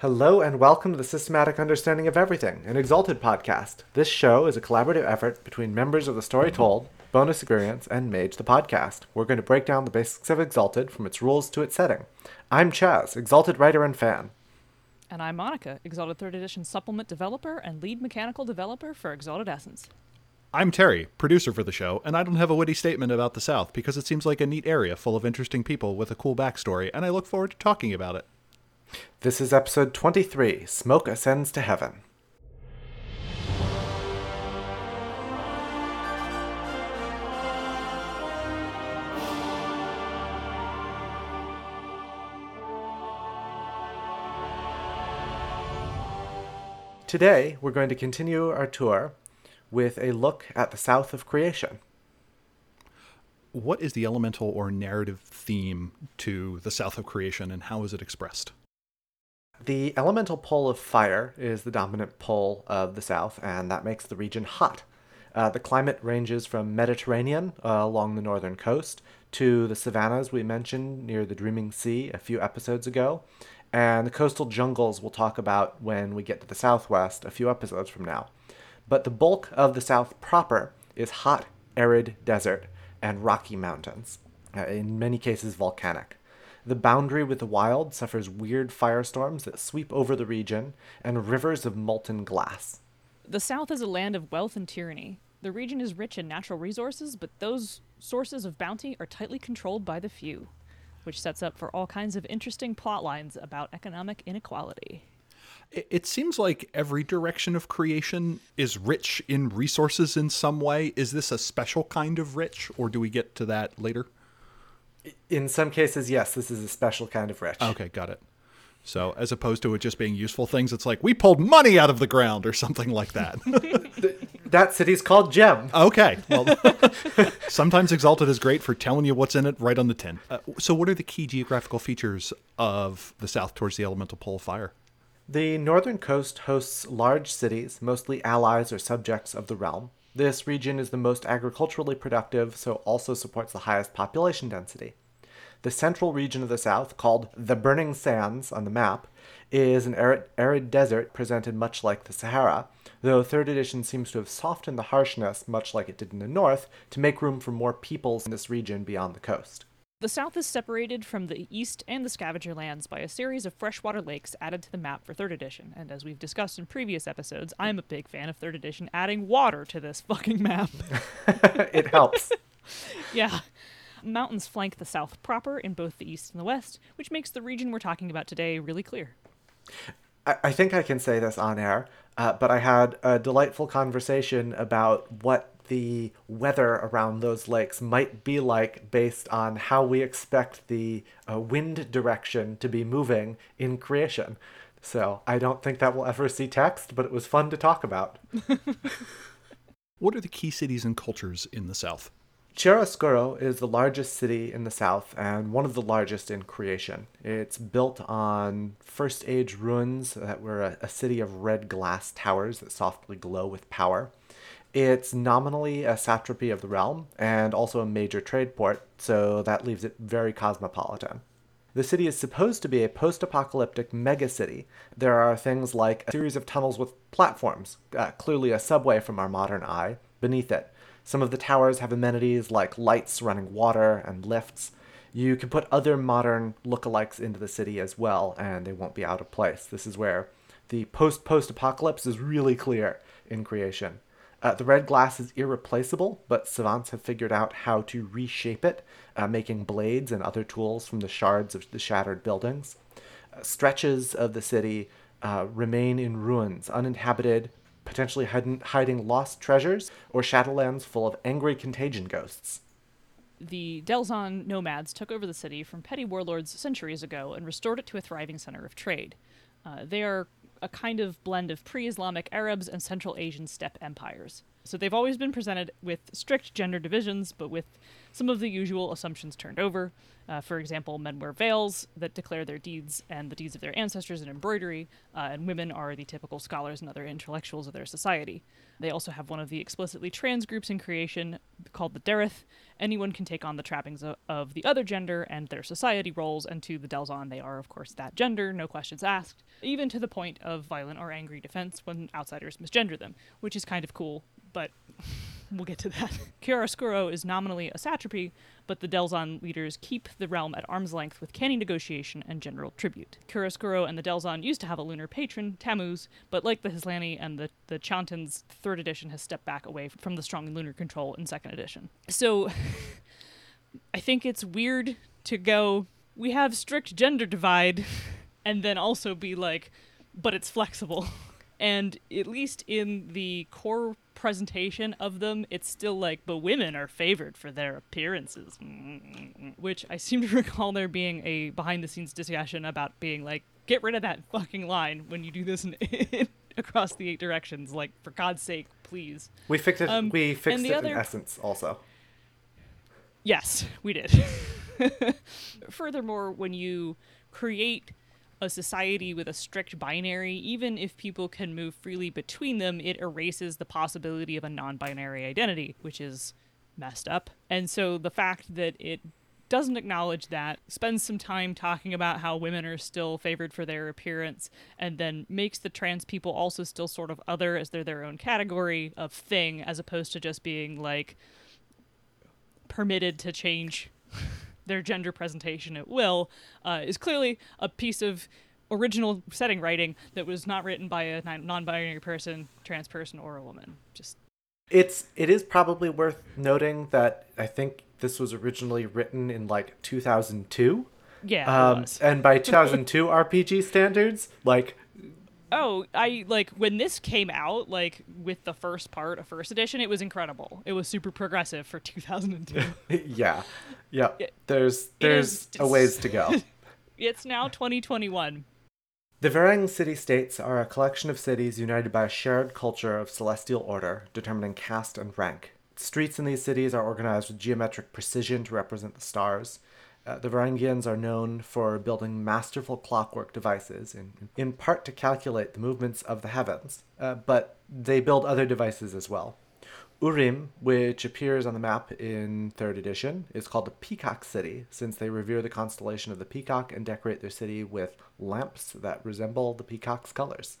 Hello and welcome to the Systematic Understanding of Everything, an Exalted podcast. This show is a collaborative effort between members of The Story Told, Bonus Experience, and Mage the Podcast. We're going to break down the basics of Exalted, from its rules to its setting. I'm Chaz, Exalted writer and fan. And I'm Monica, Exalted 3rd Edition supplement developer and lead mechanical developer for Exalted Essence. I'm Terry, producer for the show, and I don't have a witty statement about the South because it seems like a neat area full of interesting people with a cool backstory, and I look forward to talking about it. This is episode 23, Smoke Ascends to Heaven. Today, we're going to continue our tour with a look at the south of creation. What is the elemental or narrative theme to the south of creation, and how is it expressed? The elemental pull of fire is the dominant pull of the south, and that makes the region hot. The climate ranges from Mediterranean along the northern coast to the savannas we mentioned near the Dreaming Sea a few episodes ago, and the coastal jungles we'll talk about when we get to the southwest a few episodes from now. But the bulk of the south proper is hot, arid desert and rocky mountains, in many cases volcanic. The boundary with the wild suffers weird firestorms that sweep over the region and rivers of molten glass. The South is a land of wealth and tyranny. The region is rich in natural resources, but those sources of bounty are tightly controlled by the few, which sets up for all kinds of interesting plot lines about economic inequality. It seems like every direction of creation is rich in resources in some way. Is this a special kind of rich, or do we get to that later? In some cases, yes, this is a special kind of rich. Okay, got it. So as opposed to it just being useful things, it's like, we pulled money out of the ground or something like that. That city's called Gem. Okay. Well, sometimes Exalted is great for telling you what's in it right on the tin. So what are the key geographical features of the south towards the elemental pole of fire? The northern coast hosts large cities, mostly allies or subjects of the realm. This region is the most agriculturally productive, so also supports the highest population density. The central region of the south, called the Burning Sands on the map, is an arid desert presented much like the Sahara, though 3rd edition seems to have softened the harshness, much like it did in the north, to make room for more peoples in this region beyond the coast. The south is separated from the east and the scavenger lands by a series of freshwater lakes added to the map for 3rd edition, and as we've discussed in previous episodes, I'm a big fan of 3rd edition adding water to this fucking map. It helps. Yeah. Mountains flank the south proper in both the east and the west, which makes the region we're talking about today really clear. I think I can say this on air, but I had a delightful conversation about what the weather around those lakes might be like based on how we expect the wind direction to be moving in creation. So I don't think that we'll ever see text, but it was fun to talk about. What are the key cities and cultures in the south? Chiaroscuro is the largest city in the south and one of the largest in creation. It's built on First Age ruins that were a city of red glass towers that softly glow with power. It's nominally a satrapy of the realm and also a major trade port, so that leaves it very cosmopolitan. The city is supposed to be a post-apocalyptic megacity. There are things like a series of tunnels with platforms, clearly a subway from our modern eye, beneath it. Some of the towers have amenities like lights, running water, and lifts. You can put other modern lookalikes into the city as well, and they won't be out of place. This is where the post-apocalypse is really clear in creation. The red glass is irreplaceable, but savants have figured out how to reshape it, making blades and other tools from the shards of the shattered buildings. Stretches of the city remain in ruins, uninhabited, potentially hiding lost treasures or shadowlands full of angry contagion ghosts. The Delzon nomads took over the city from petty warlords centuries ago and restored it to a thriving center of trade. They are a kind of blend of pre-Islamic Arabs and Central Asian steppe empires. So they've always been presented with strict gender divisions, but with some of the usual assumptions turned over. For example, men wear veils that declare their deeds and the deeds of their ancestors in embroidery, and women are the typical scholars and other intellectuals of their society. They also have one of the explicitly trans groups in creation called the Dereth. Anyone can take on the trappings of the other gender and their society roles, and to the Delzon, they are, of course, that gender, no questions asked, even to the point of violent or angry defense when outsiders misgender them, which is kind of cool, but... we'll get to that. Chiaroscuro is nominally a satrapy, but the Delzon leaders keep the realm at arm's length with canny negotiation and general tribute. Chiaroscuro and the Delzon used to have a lunar patron, Tamuz, but like the Hislani and the Chanton's, 3rd edition has stepped back away from the strong lunar control in 2nd edition. So I think it's weird to go, we have strict gender divide, and then also be like, but it's flexible. And at least in the core presentation of them, it's still like, but women are favored for their appearances, which I seem to recall there being a behind the scenes discussion about being like, get rid of that fucking line when you do this across the 8 directions, like, for God's sake, please. We fixed it, in essence also. Yes, we did. Furthermore, when you create a society with a strict binary, even if people can move freely between them, it erases the possibility of a non-binary identity, which is messed up. And so the fact that it doesn't acknowledge that, spends some time talking about how women are still favored for their appearance, and then makes the trans people also still sort of other, as they're their own category of thing, as opposed to just being, like, permitted to change their gender presentation at will, is clearly a piece of original setting writing that was not written by a non-binary person, trans person, or a woman. It is probably worth noting that I think this was originally written in like 2002. Yeah, it was. And by 2002 RPG standards, like. Oh, I like when this came out, like with the first part of first edition, it was incredible. It was super progressive for 2002. Yeah. There's a ways to go. It's now 2021. The varying city-states are a collection of cities united by a shared culture of celestial order, determining caste and rank. Streets in these cities are organized with geometric precision to represent the stars. The Varangians are known for building masterful clockwork devices, in part to calculate the movements of the heavens, but they build other devices as well. Urim, which appears on the map in 3rd edition, is called the Peacock City, since they revere the constellation of the peacock and decorate their city with lamps that resemble the peacock's colors.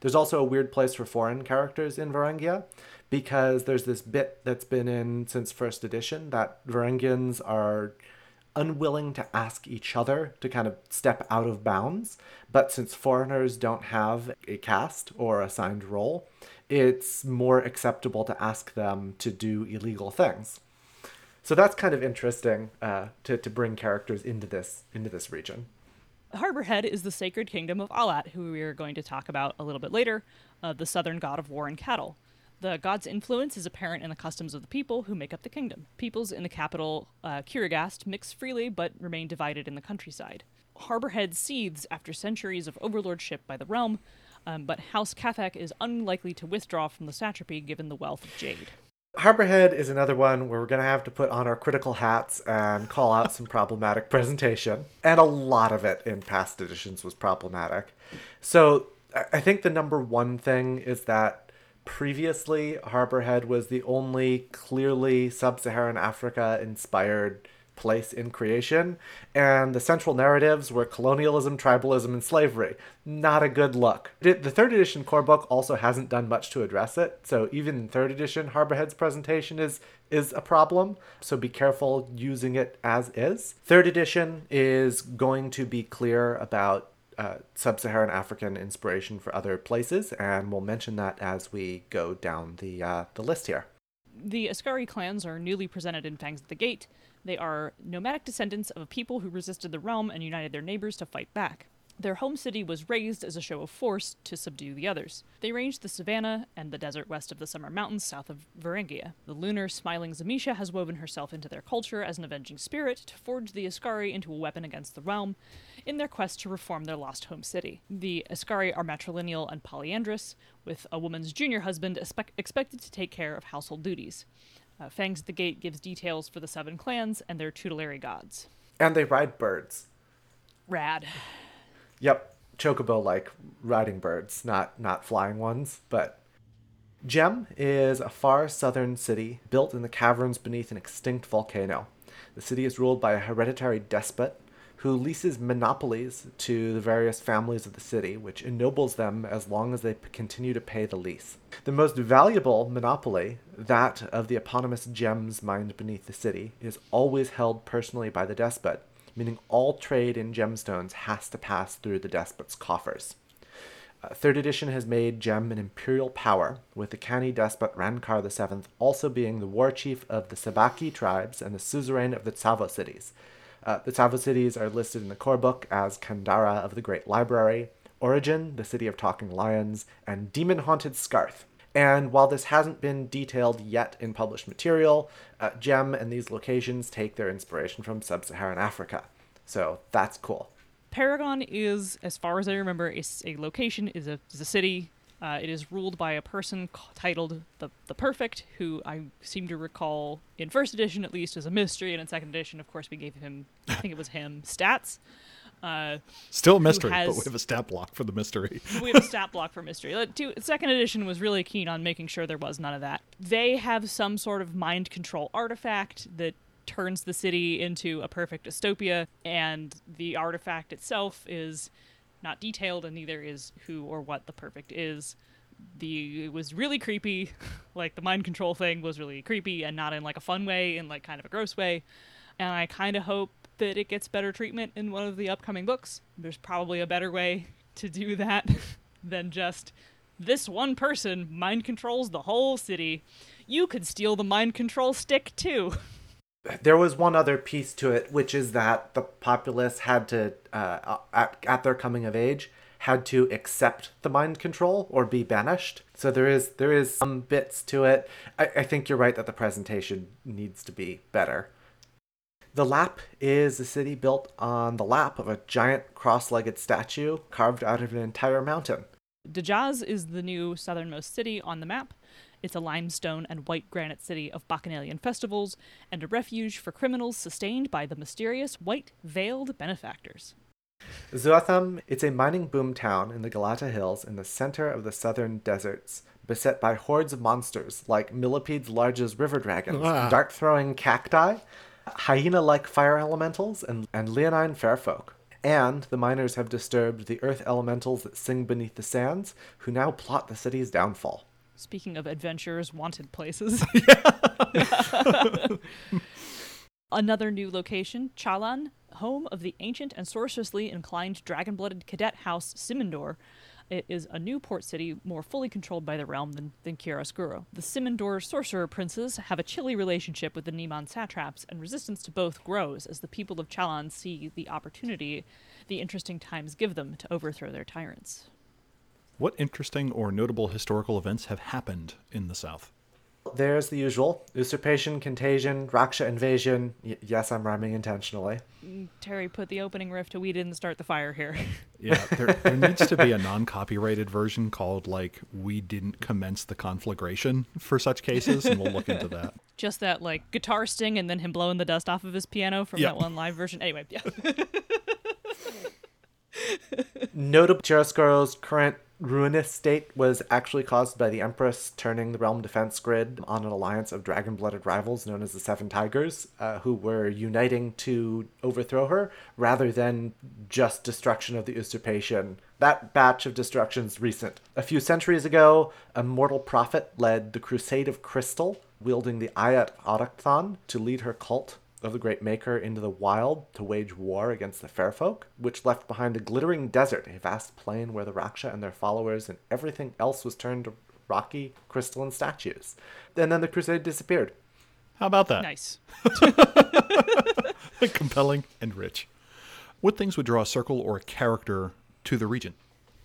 There's also a weird place for foreign characters in Varangia, because there's this bit that's been in since 1st edition that Varangians are unwilling to ask each other to kind of step out of bounds, but since foreigners don't have a caste or assigned role, it's more acceptable to ask them to do illegal things. So that's kind of interesting to bring characters into this region. Harborhead is the sacred kingdom of Ahlat, who we are going to talk about a little bit later, the southern god of war and cattle. The god's influence is apparent in the customs of the people who make up the kingdom. Peoples in the capital, Kirigast, mix freely but remain divided in the countryside. Harborhead seethes after centuries of overlordship by the realm, but House Kathak is unlikely to withdraw from the satrapy given the wealth of jade. Harborhead is another one where we're going to have to put on our critical hats and call out some problematic presentation. And a lot of it in past editions was problematic. So I think the number one thing is that previously, Harborhead was the only clearly sub-Saharan Africa-inspired place in creation, and the central narratives were colonialism, tribalism, and slavery. Not a good look. The 3rd edition core book also hasn't done much to address it, so even in 3rd edition, Harborhead's presentation is a problem, so be careful using it as is. 3rd edition is going to be clear about sub-Saharan African inspiration for other places, and we'll mention that as we go down the list here. The Askari clans are newly presented in Fangs at the Gate. They are nomadic descendants of a people who resisted the realm and united their neighbors to fight back. Their home city was razed as a show of force to subdue the others. They ranged the savannah and the desert west of the Summer Mountains south of Varangia. The lunar, smiling Zamisha has woven herself into their culture as an avenging spirit to forge the Askari into a weapon against the realm in their quest to reform their lost home city. The Askari are matrilineal and polyandrous, with a woman's junior husband expected to take care of household duties. Fangs at the Gate gives details for the seven clans and their tutelary gods. And they ride birds. Rad. Yep, chocobo like riding birds, not flying ones, but... Gem is a far southern city built in the caverns beneath an extinct volcano. The city is ruled by a hereditary despot who leases monopolies to the various families of the city, which ennobles them as long as they continue to pay the lease. The most valuable monopoly, that of the eponymous gems mined beneath the city, is always held personally by the despot, meaning all trade in gemstones has to pass through the despot's coffers. Third edition has made Gem an imperial power, with the canny despot Rankar VII also being the war chief of the Sabaki tribes and the suzerain of the Tsavo cities. The Tsavo cities are listed in the core book as Kandara of the Great Library, Origin, the City of Talking Lions, and Demon-Haunted Skarth. And while this hasn't been detailed yet in published material, Gem and these locations take their inspiration from sub-Saharan Africa. So that's cool. Paragon is, as far as I remember, is a city. It is ruled by a person titled the Perfect, who I seem to recall, in first edition at least, is a mystery, and in second edition, of course, we gave him, I think it was him, stats. Still a mystery, but we have a stat block for the mystery. We have a stat block for mystery. Second edition was really keen on making sure there was none of that. They have some sort of mind control artifact that turns the city into a perfect dystopia, and the artifact itself is not detailed, and neither is who or what the perfect is. It was really creepy. Like, the mind control thing was really creepy, and not in like a fun way, in like kind of a gross way. And I kind of hope that it gets better treatment in one of the upcoming books. There's probably a better way to do that than just this one person mind controls the whole city. You could steal the mind control stick too. There was one other piece to it, which is that the populace had to, at their coming of age, had to accept the mind control or be banished. So there is some bits to it. I think you're right that the presentation needs to be better. The Lap is a city built on the lap of a giant cross-legged statue carved out of an entire mountain. Dajaz is the new southernmost city on the map. It's a limestone and white granite city of Bacchanalian festivals and a refuge for criminals sustained by the mysterious white-veiled benefactors. Zuatham, it's a mining boom town in the Galata Hills in the center of the southern deserts, beset by hordes of monsters like millipedes large as river dragons, dart-throwing cacti, hyena-like fire elementals, and leonine fairfolk. And the miners have disturbed the earth elementals that sing beneath the sands, who now plot the city's downfall. Speaking of adventures, wanted places. Another new location, Chalon, home of the ancient and sorcerously inclined dragon-blooded cadet house Simindor. It is a new port city more fully controlled by the realm than Chiaroscuro. The Simindor sorcerer princes have a chilly relationship with the Neman satraps, and resistance to both grows as the people of Chalon see the opportunity the interesting times give them to overthrow their tyrants. What interesting or notable historical events have happened in the South? There's the usual. Usurpation, contagion, Raksha invasion. Yes, I'm rhyming intentionally. Terry put the opening riff to We Didn't Start the Fire here. Yeah, there needs to be a non-copyrighted version called, like, We Didn't Commence the Conflagration for such cases, and we'll look into that. Just that, like, guitar sting and then him blowing the dust off of his piano from that one live version. Anyway, yeah. Notable Chiaroscuro's current ruinous state was actually caused by the Empress turning the realm defense grid on an alliance of dragon-blooded rivals known as the Seven Tigers, who were uniting to overthrow her, rather than just destruction of the usurpation. That batch of destruction's recent. A few centuries ago, a mortal prophet led the Crusade of Crystal, wielding the Ayat Arakthan to lead her cult of the Great Maker into the wild to wage war against the Fairfolk, which left behind a glittering desert, a vast plain where the Raksha and their followers and everything else was turned to rocky, crystalline statues. And then the crusade disappeared. How about that? Nice. Compelling and rich. What things would draw a circle or a character to the region.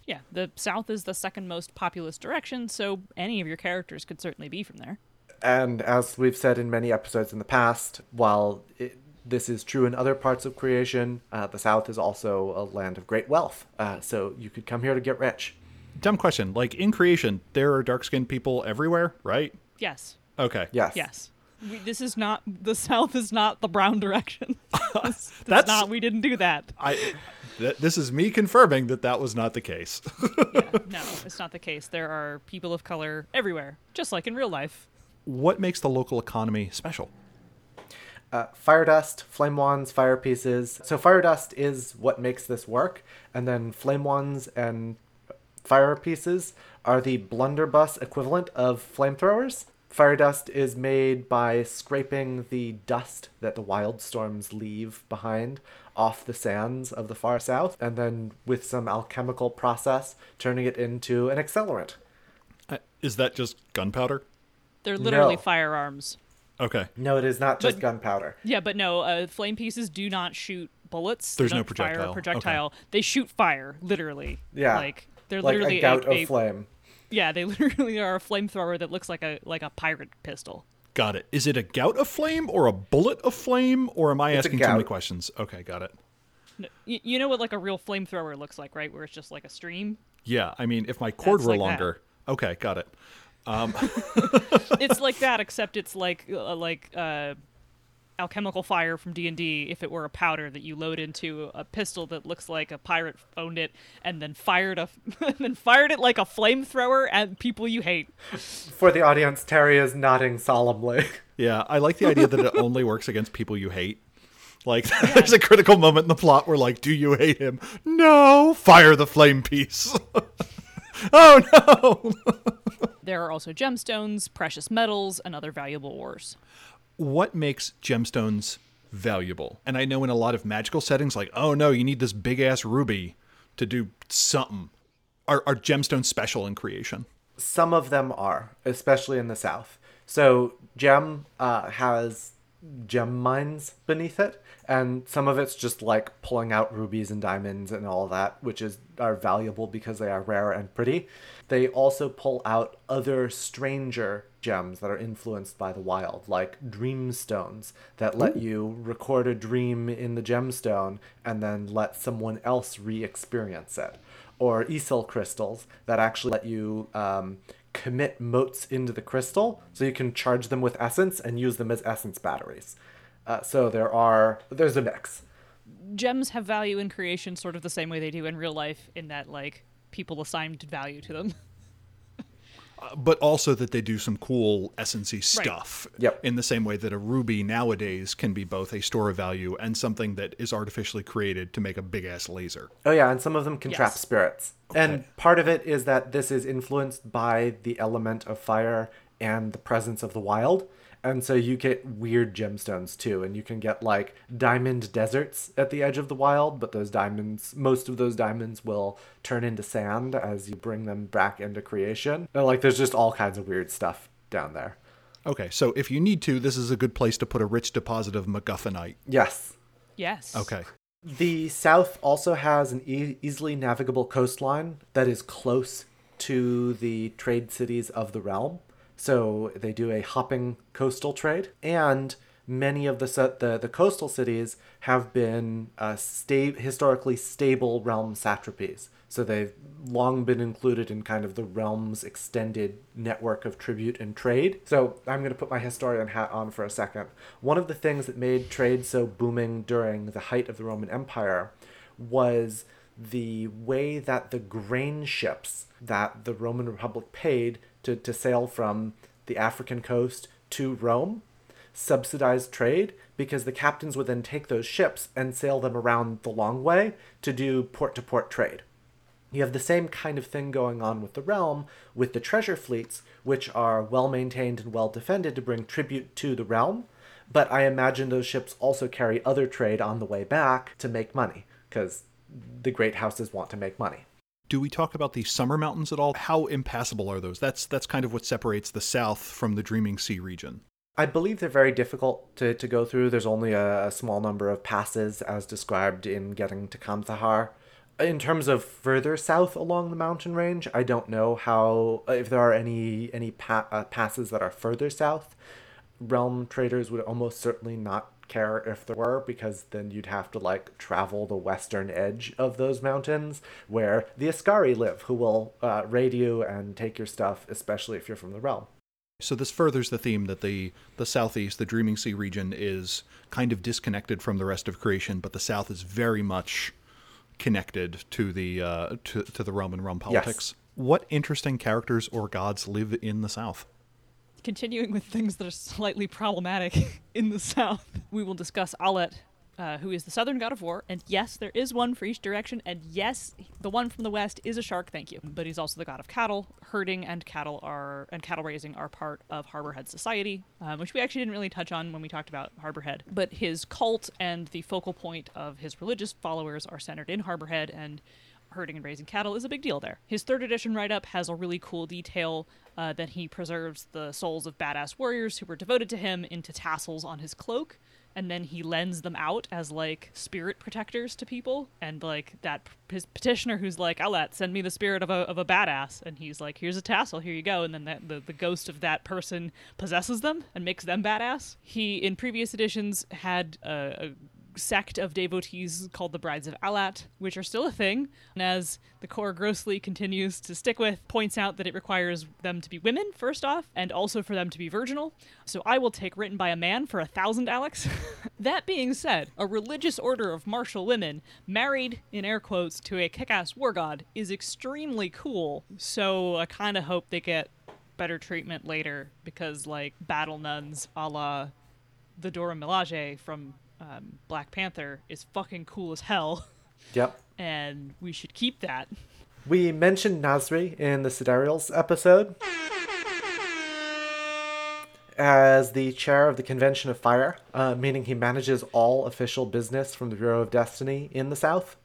Yeah, the south is the second most populous direction, so any of your characters could certainly be from there. And as we've said in many episodes in the past, while this is true in other parts of creation, the south is also a land of great wealth, so you could come here to get rich. Dumb question. Like, in creation, there are dark-skinned people everywhere, right? Yes. Okay. Yes. This is not, the south is not the brown direction. That's not, we didn't do that. This is me confirming that was not the case. Yeah, no, it's not the case. There are people of color everywhere, just like in real life. What makes the local economy special? Fire dust, flame wands, fire pieces. So fire dust is what makes this work. And then flame wands and fire pieces are the blunderbuss equivalent of flamethrowers. Fire dust is made by scraping the dust that the wild storms leave behind off the sands of the far south, and then with some alchemical process, turning it into an accelerant. Is that just gunpowder? They're literally firearms. Okay. No, it is not just gunpowder. Yeah, but no, flame pieces do not shoot bullets. There's no projectile. Fire a projectile. Okay. They shoot fire, literally. Yeah. Like, they're like literally a gout of flame. Yeah, they literally are a flamethrower that looks like a pirate pistol. Got it. Is it a gout of flame or a bullet of flame, or am I asking too many questions? Okay, got it. No, you know what like a real flamethrower looks like, right? Where it's just like a stream? Yeah, I mean, if my cord were longer. That. Okay, got it. It's like that, except it's like alchemical fire from D&D if it were a powder that you load into a pistol that looks like a pirate owned it and then fired it like a flamethrower at people you hate. For the audience, Terry is nodding solemnly. Yeah, I like the idea that it only works against people you hate. Like, yeah. There's a critical moment in the plot where, like, do you hate him? No! Fire the flame piece! Oh, no! There are also gemstones, precious metals, and other valuable ores. What makes gemstones valuable? And I know in a lot of magical settings, like, oh no, you need this big-ass ruby to do something. Are gemstones special in creation? Some of them are, especially in the south. So Gem has gem mines beneath it, and some of it's just like pulling out rubies and diamonds and all that, which are valuable because they are rare and pretty. They also pull out other stranger gems that are influenced by the wild, like dreamstones that let you record a dream in the gemstone and then let someone else re-experience it, or Esil crystals that actually let you commit motes into the crystal so you can charge them with essence and use them as essence batteries. So there's a mix. Gems have value in creation sort of the same way they do in real life, in that, like, people assigned value to them. But also that they do some cool essency stuff. Right. Yep. In the same way that a ruby nowadays can be both a store of value and something that is artificially created to make a big-ass laser. Oh, yeah, and some of them can trap spirits. Okay. And part of it is that this is influenced by the element of fire and the presence of the wild. And so you get weird gemstones, too, and you can get, like, diamond deserts at the edge of the wild, but most of those diamonds will turn into sand as you bring them back into creation. And, like, there's just all kinds of weird stuff down there. Okay, so if you need to, this is a good place to put a rich deposit of MacGuffinite. Yes. Okay. The south also has an easily navigable coastline that is close to the trade cities of the realm. So they do a hopping coastal trade, and many of the coastal cities have been historically stable realm satrapies. So they've long been included in kind of the realm's extended network of tribute and trade. So I'm going to put my historian hat on for a second. One of the things that made trade so booming during the height of the Roman Empire was the way that the grain ships that the Roman Republic paid to sail from the African coast to Rome, subsidized trade, because the captains would then take those ships and sail them around the long way to do port-to-port trade. You have the same kind of thing going on with the realm, with the treasure fleets, which are well-maintained and well-defended to bring tribute to the realm, but I imagine those ships also carry other trade on the way back to make money, because the great houses want to make money. Do we talk about the Summer Mountains at all? How impassable are those? That's kind of what separates the south from the Dreaming Sea region. I believe they're very difficult to go through. There's only a small number of passes as described in Getting to Khamsahar. In terms of further south along the mountain range, I don't know how, if there are any passes that are further south. Realm traders would almost certainly not care if there were, because then you'd have to travel the western edge of those mountains where the Askari live, who will raid you and take your stuff, especially if you're from the realm. So this furthers the theme that the southeast, the Dreaming Sea region, is kind of disconnected from the rest of creation, but the south is very much connected to the to the realm and realm politics. Yes. What interesting characters or gods live in the south? Continuing with things that are slightly problematic in the south, we will discuss Ahlat, who is the southern god of war. And yes, there is one for each direction. And yes, the one from the west is a shark, thank you. But he's also the god of cattle. Herding and cattle raising are part of Harborhead society, which we actually didn't really touch on when we talked about Harborhead. But his cult and the focal point of his religious followers are centered in Harborhead, and herding and raising cattle is a big deal there. His third edition write-up has a really cool detail that he preserves the souls of badass warriors who were devoted to him into tassels on his cloak, and then he lends them out as spirit protectors to people. And his petitioner who's Ahlat, send me the spirit of a badass, and he's here's a tassel, here you go, and then the ghost of that person possesses them and makes them badass. He in previous editions had a sect of devotees called the Brides of Ahlat, which are still a thing, and as the core grossly continues to stick with, points out that it requires them to be women, first off, and also for them to be virginal. So I will take written by a man for 1,000 Alex. That being said, a religious order of martial women married, in air quotes, to a kick-ass war god is extremely cool, so I kind of hope they get better treatment later, because battle nuns a la the Dora Milaje from Black Panther is fucking cool as hell. Yep. And we should keep that. We mentioned Nasri in the Sidereals episode as the chair of the Convention of Fire, meaning he manages all official business from the Bureau of Destiny in the South.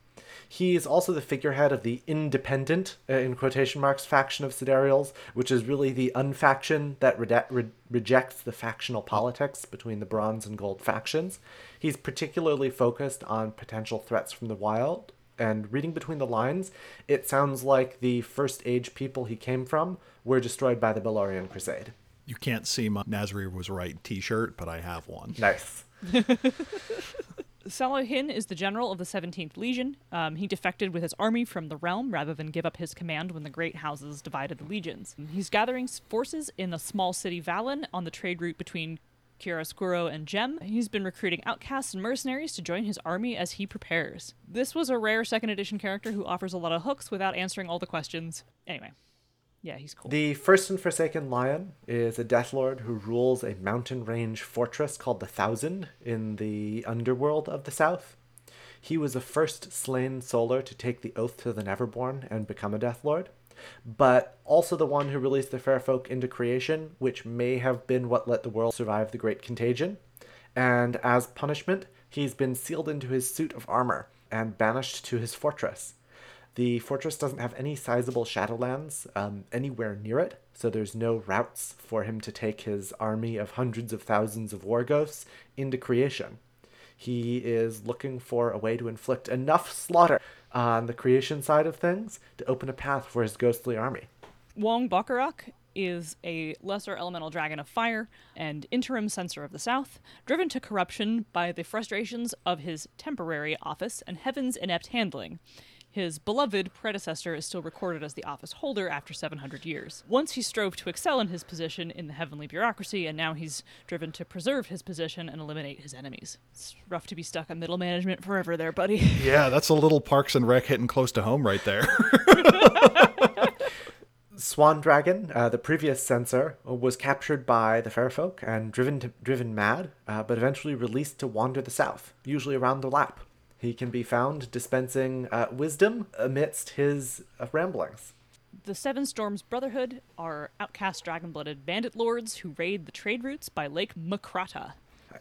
He is also the figurehead of the independent, in quotation marks, faction of Sidereals, which is really the unfaction that rejects the factional politics between the bronze and gold factions. He's particularly focused on potential threats from the wild, and reading between the lines, it sounds like the First Age people he came from were destroyed by the Belorian Crusade. You can't see my Nasri was right t-shirt, but I have one. Nice. Salohin is the general of the 17th Legion. He defected with his army from the realm rather than give up his command when the great houses divided the legions. He's gathering forces in the small city Valen on the trade route between Chiaroscuro and Gem. He's been recruiting outcasts and mercenaries to join his army as he prepares. This was a rare second edition character who offers a lot of hooks without answering all the questions. Anyway, yeah, he's cool. The First and Forsaken Lion is a deathlord who rules a mountain range fortress called the Thousand in the underworld of the south. He was the first slain solar to take the oath to the Neverborn and become a deathlord, but also the one who released the fair folk into creation, which may have been what let the world survive the Great Contagion. And as punishment, he's been sealed into his suit of armor and banished to his fortress. The fortress doesn't have any sizable shadowlands anywhere near it, so there's no routes for him to take his army of hundreds of thousands of war ghosts into creation. He is looking for a way to inflict enough slaughter on the creation side of things to open a path for his ghostly army. Wong Bakarak is a lesser elemental dragon of fire and interim censor of the south, driven to corruption by the frustrations of his temporary office and heaven's inept handling. His beloved predecessor is still recorded as the office holder after 700 years. Once he strove to excel in his position in the heavenly bureaucracy, and now he's driven to preserve his position and eliminate his enemies. It's rough to be stuck in middle management forever there, buddy. Yeah, that's a little Parks and Rec hitting close to home right there. Swan Dragon, the previous censor, was captured by the Fairfolk and driven mad, but eventually released to wander the south, usually around the Lap. He can be found dispensing wisdom amidst his ramblings. The Seven Storms Brotherhood are outcast dragon-blooded bandit lords who raid the trade routes by Lake Makrata.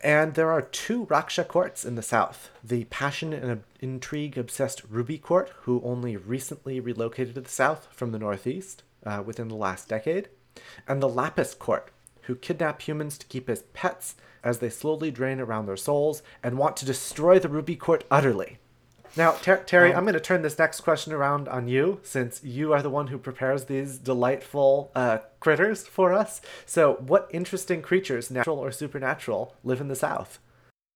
And there are two Raksha courts in the south. The passion and intrigue-obsessed Ruby Court, who only recently relocated to the south from the northeast within the last decade. And the Lapis Court, who kidnap humans to keep as pets as they slowly drain around their souls and want to destroy the Ruby Court utterly. Now, Terry, I'm going to turn this next question around on you, since you are the one who prepares these delightful critters for us. So what interesting creatures, natural or supernatural, live in the South?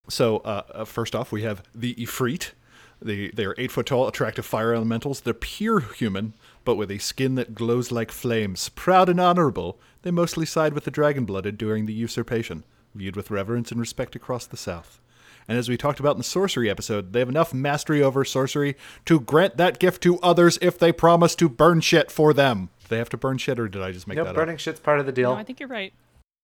So first off, we have the Ifrit. They are 8 foot tall, attractive fire elementals. They're pure human, but with a skin that glows like flames. Proud and honorable, they mostly side with the dragon-blooded during the usurpation, viewed with reverence and respect across the South. And as we talked about in the sorcery episode, they have enough mastery over sorcery to grant that gift to others if they promise to burn shit for them. Do they have to burn shit, or did I just make that up? No, burning shit's part of the deal. No, I think you're right.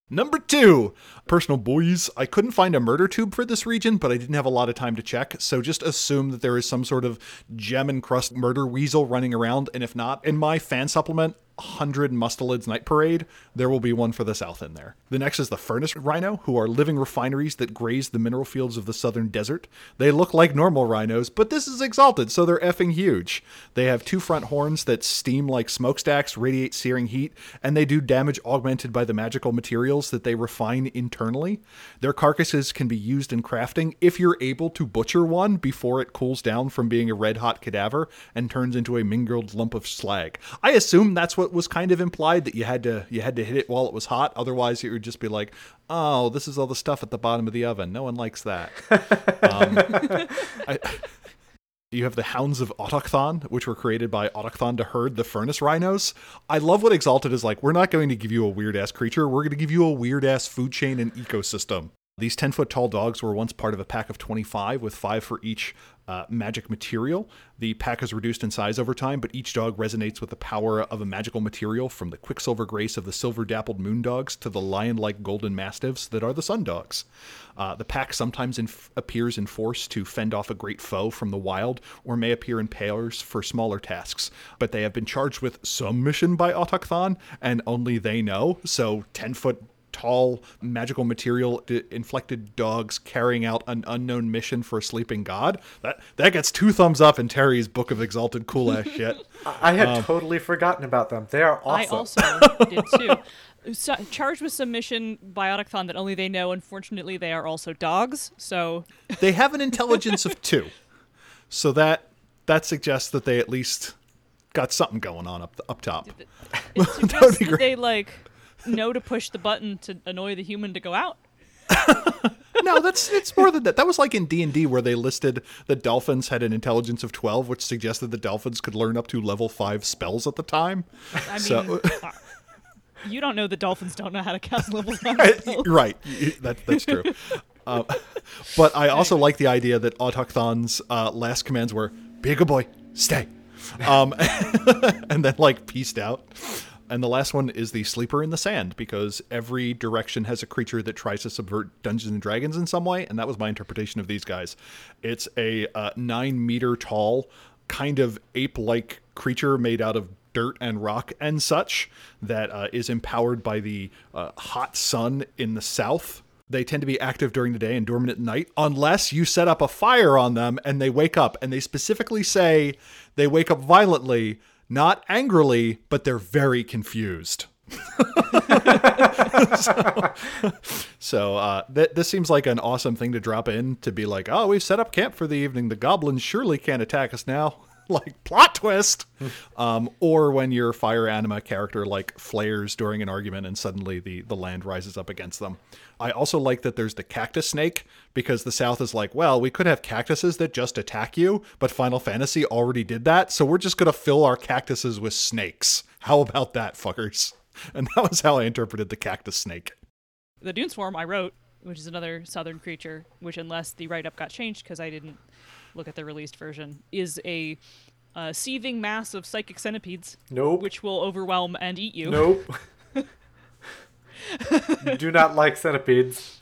Number 2, personal boys. I couldn't find a murder tube for this region, but I didn't have a lot of time to check, so just assume that there is some sort of gem-encrusted murder weasel running around, and if not, in my fan supplement, 100 Mustelids Night Parade, there will be one for the South in there. The next is the Furnace Rhino, who are living refineries that graze the mineral fields of the southern desert. They look like normal rhinos, but this is Exalted, so they're effing huge. They have 2 front horns that steam like smokestacks, radiate searing heat, and they do damage augmented by the magical materials that they refine internally. Their carcasses can be used in crafting if you're able to butcher one before it cools down from being a red-hot cadaver and turns into a mingled lump of slag. I assume that's what was kind of implied, that you had to hit it while it was hot, otherwise it would just be like, oh, this is all the stuff at the bottom of the oven, no one likes that. You have the Hounds of Autochthon, which were created by Autochthon to herd the furnace rhinos. I love what Exalted is like. We're not going to give you a weird ass creature, we're going to give you a weird ass food chain and ecosystem. These 10-foot tall dogs were once part of a pack of 25, with 5 for each magic material. The pack is reduced in size over time, but each dog resonates with the power of a magical material, from the quicksilver grace of the silver-dappled moon dogs to the lion-like golden mastiffs that are the sun dogs. The pack sometimes appears in force to fend off a great foe from the wild, or may appear in pairs for smaller tasks, but they have been charged with some mission by Autochthon, and only they know, so 10-foot tall magical material inflected dogs carrying out an unknown mission for a sleeping god. That gets 2 thumbs up in Terry's book of Exalted cool ass shit. I had totally forgotten about them. They are awesome. I also did too. So, charged with some mission by Autochthon that only they know. Unfortunately, they are also dogs, so they have an intelligence of 2. So that suggests that they at least got something going on up top. It suggests that they know to push the button to annoy the human to go out. No, it's more than that. That was like in D&D where they listed the dolphins had an intelligence of 12, which suggested the dolphins could learn up to level 5 spells at the time. I mean, you don't know the dolphins don't know how to cast level 5 spells. Right. That's true. But I also like the idea that Autochthon's last commands were, be a good boy, stay. And then peaced out. And the last one is the sleeper in the sand, because every direction has a creature that tries to subvert Dungeons and Dragons in some way, and that was my interpretation of these guys. It's a 9-meter tall kind of ape-like creature made out of dirt and rock and such that is empowered by the hot sun in the south. They tend to be active during the day and dormant at night, unless you set up a fire on them and they wake up. And they specifically say they wake up violently, not angrily, but they're very confused. This seems like an awesome thing to drop in, to be like, oh, we've set up camp for the evening. The goblins surely can't attack us now. Plot twist. Or when your fire anima character flares during an argument and suddenly the land rises up against them. I also like that there's the cactus snake, because the South is we could have cactuses that just attack you, but Final Fantasy already did that, so we're just going to fill our cactuses with snakes. How about that, fuckers? And that was how I interpreted the cactus snake. The Dune Swarm I wrote, which is another southern creature, which, unless the write-up got changed because I didn't look at the released version, is a seething mass of psychic centipedes. Nope. Which will overwhelm and eat you. Nope. You do not like centipedes.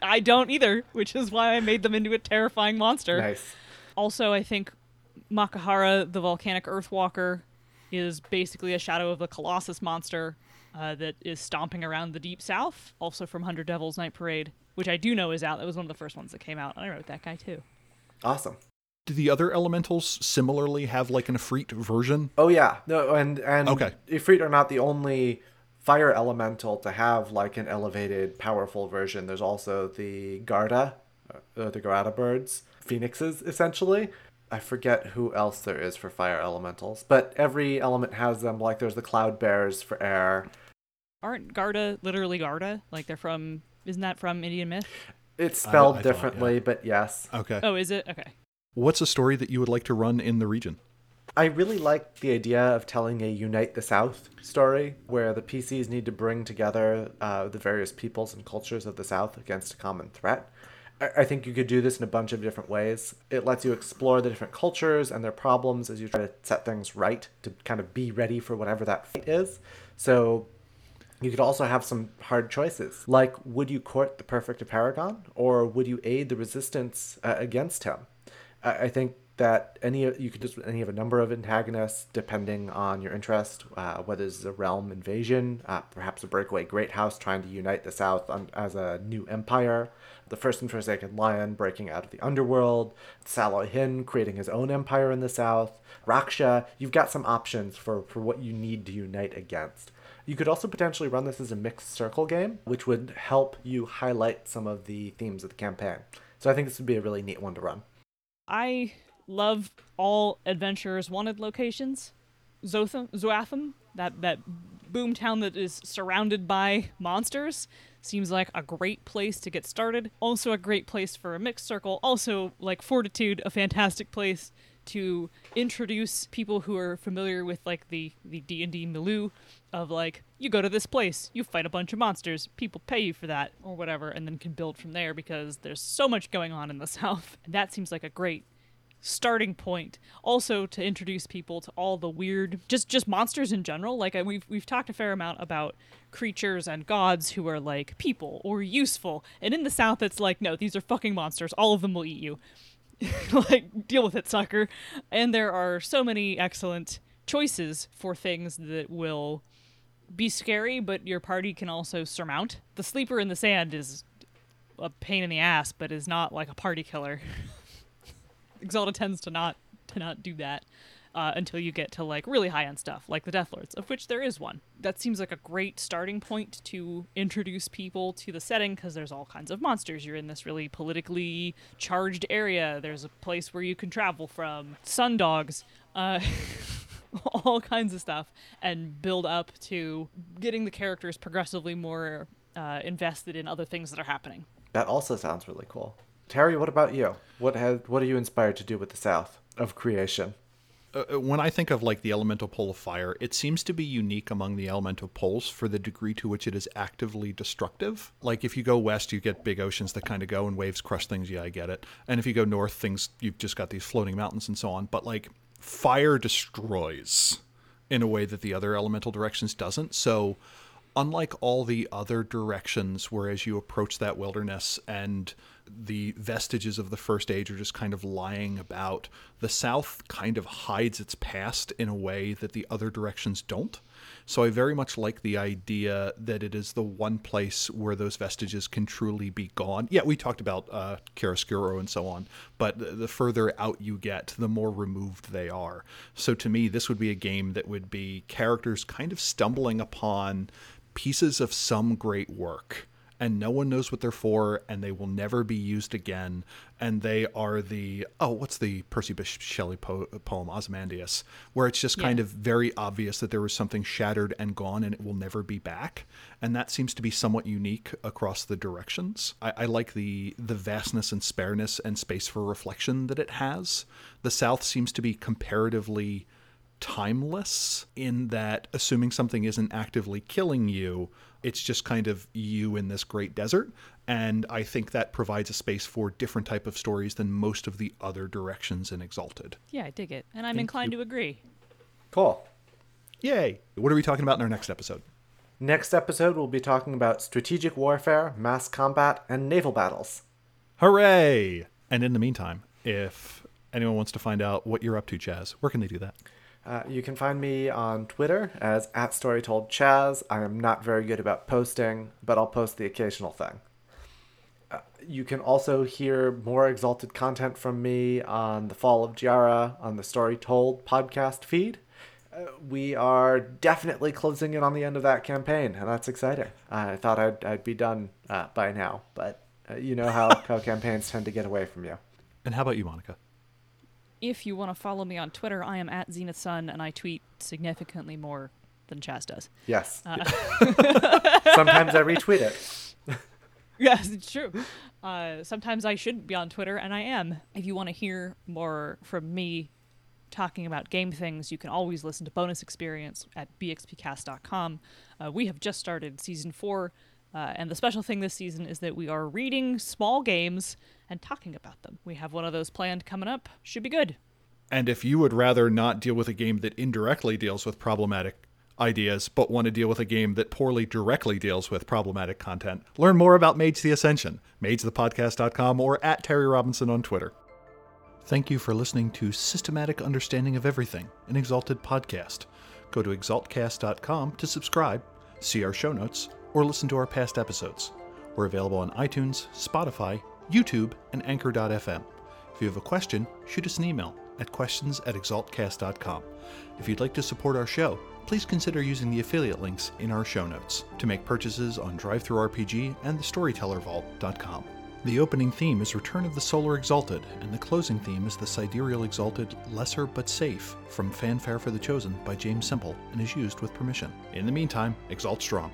I don't either, which is why I made them into a terrifying monster. Nice. Also, I think Makahara, the volcanic earthwalker, is basically a shadow of the Colossus monster that is stomping around the Deep South, also from Hundred Devils Night Parade, which I do know is out. That was one of the first ones that came out. I wrote that guy too. Awesome. Do the other elementals similarly have an Ifrit version? Oh yeah. No, and okay. Ifrit are not the only fire elemental to have an elevated, powerful version. There's also the Garuda birds, phoenixes, essentially. I forget who else there is for fire elementals, but every element has them. Like, there's the cloud bearers for air. Aren't Garda literally Garda? Like, they're from... Isn't that from Indian myth? It's spelled differently, but yes. Okay. Oh, is it? Okay. What's a story that you would like to run in the region? I really like the idea of telling a Unite the South story, where the PCs need to bring together the various peoples and cultures of the South against a common threat. I think you could do this in a bunch of different ways. It lets you explore the different cultures and their problems as you try to set things right, to kind of be ready for whatever that fight is. So you could also have some hard choices, like, would you court the perfect of Paragon, or would you aid the resistance against him? I think that you could just any of a number of antagonists, depending on your interest, whether it's a realm invasion, perhaps a breakaway great house trying to unite the South as a new empire, the First and Forsaken Lion breaking out of the underworld, Salohin creating his own empire in the South, Raksha. You've got some options for what you need to unite against. You could also potentially run this as a mixed circle game, which would help you highlight some of the themes of the campaign. So I think this would be a really neat one to run. I love all adventurers wanted locations. Zuatham, that boom town that is surrounded by monsters, seems like a great place to get started. Also a great place for a mixed circle. Also, like Fortitude, a fantastic place to introduce people who are familiar with like the D&D milieu of like, you go to this place, you fight a bunch of monsters, people pay you for that or whatever, and then can build from there because there's so much going on in the South. And that seems like a great starting point. Also to introduce people to all the weird, just monsters in general. Like we've talked a fair amount about creatures and gods who are like people or useful. And in the South, it's like, no, these are fucking monsters. All of them will eat you. Like, deal with it, sucker. And there are so many excellent choices for things that will be scary, but your party can also surmount. The sleeper in the sand is a pain in the ass, but is not like a party killer. Exalted tends to not do that until you get to like really high end stuff, like the Deathlords, of which there is one. That seems like a great starting point to introduce people to the setting because there's all kinds of monsters. You're in this really politically charged area. There's a place where you can travel from. Sundogs. All kinds of stuff, and build up to getting the characters progressively more invested in other things that are happening. That also sounds really cool. Terry, what about you? What are you inspired to do with the South of creation? When I think of like the elemental pole of fire, it seems to be unique among the elemental poles for the degree to which it is actively destructive. Like if you go west, you get big oceans that kind of go and waves crush things. Yeah, I get it. And if you go north, you've just got these floating mountains and so on. But like fire destroys in a way that the other elemental directions doesn't. So unlike all the other directions, whereas you approach that wilderness and the vestiges of the First Age are just kind of lying about, the South kind of hides its past in a way that the other directions don't. So I very much like the idea that it is the one place where those vestiges can truly be gone. Yeah, we talked about Chiaroscuro and so on, but the further out you get, the more removed they are. So to me, this would be a game that would be characters kind of stumbling upon pieces of some great work, and no one knows what they're for, and they will never be used again. And they are what's the Percy Bysshe Shelley poem, Ozymandias, where it's just kind of very obvious that there was something shattered and gone, and it will never be back. And that seems to be somewhat unique across the directions. I like the vastness and spareness and space for reflection that it has. The South seems to be comparatively timeless in that, assuming something isn't actively killing you, it's just kind of you in this great desert. And I think that provides a space for different type of stories than most of the other directions in Exalted. Yeah, I dig it. And I'm inclined to agree. Cool. Yay. What are we talking about in our next episode? Next episode, we'll be talking about strategic warfare, mass combat, and naval battles. Hooray. And in the meantime, if anyone wants to find out what you're up to, Chaz, where can they do that? You can find me on Twitter as @StoryToldChaz. I am not very good about posting, but I'll post the occasional thing. You can also hear more Exalted content from me on The Fall of Giara on the Story Told podcast feed. We are definitely closing in on the end of that campaign, and that's exciting. I thought I'd be done by now, but you know how campaigns tend to get away from you. And how about you, Monica? If you want to follow me on Twitter, I am @ZenithSun, and I tweet significantly more than Chaz does. Yes. Sometimes I retweet it. Yes, it's true. Sometimes I shouldn't be on Twitter, and I am. If you want to hear more from me talking about game things, you can always listen to Bonus Experience at bxpcast.com. We have just started Season 4, and the special thing this season is that we are reading small games and talking about them. We have one of those planned coming up. Should be good. And if you would rather not deal with a game that indirectly deals with problematic ideas, but want to deal with a game that poorly directly deals with problematic content, learn more about Mage the Ascension, magethepodcast.com, or @TerryRobinson on Twitter. Thank you for listening to Systematic Understanding of Everything, an Exalted podcast. Go to exaltcast.com to subscribe, see our show notes, or listen to our past episodes. We're available on iTunes, Spotify, YouTube, and Anchor.fm. If you have a question, shoot us an email at questions@exaltcast.com. If you'd like to support our show, please consider using the affiliate links in our show notes to make purchases on DriveThruRPG and thestorytellervault.com. The opening theme is Return of the Solar Exalted, and the closing theme is the Sidereal Exalted Lesser But Safe from Fanfare for the Chosen by James Semple, and is used with permission. In the meantime, exalt strong.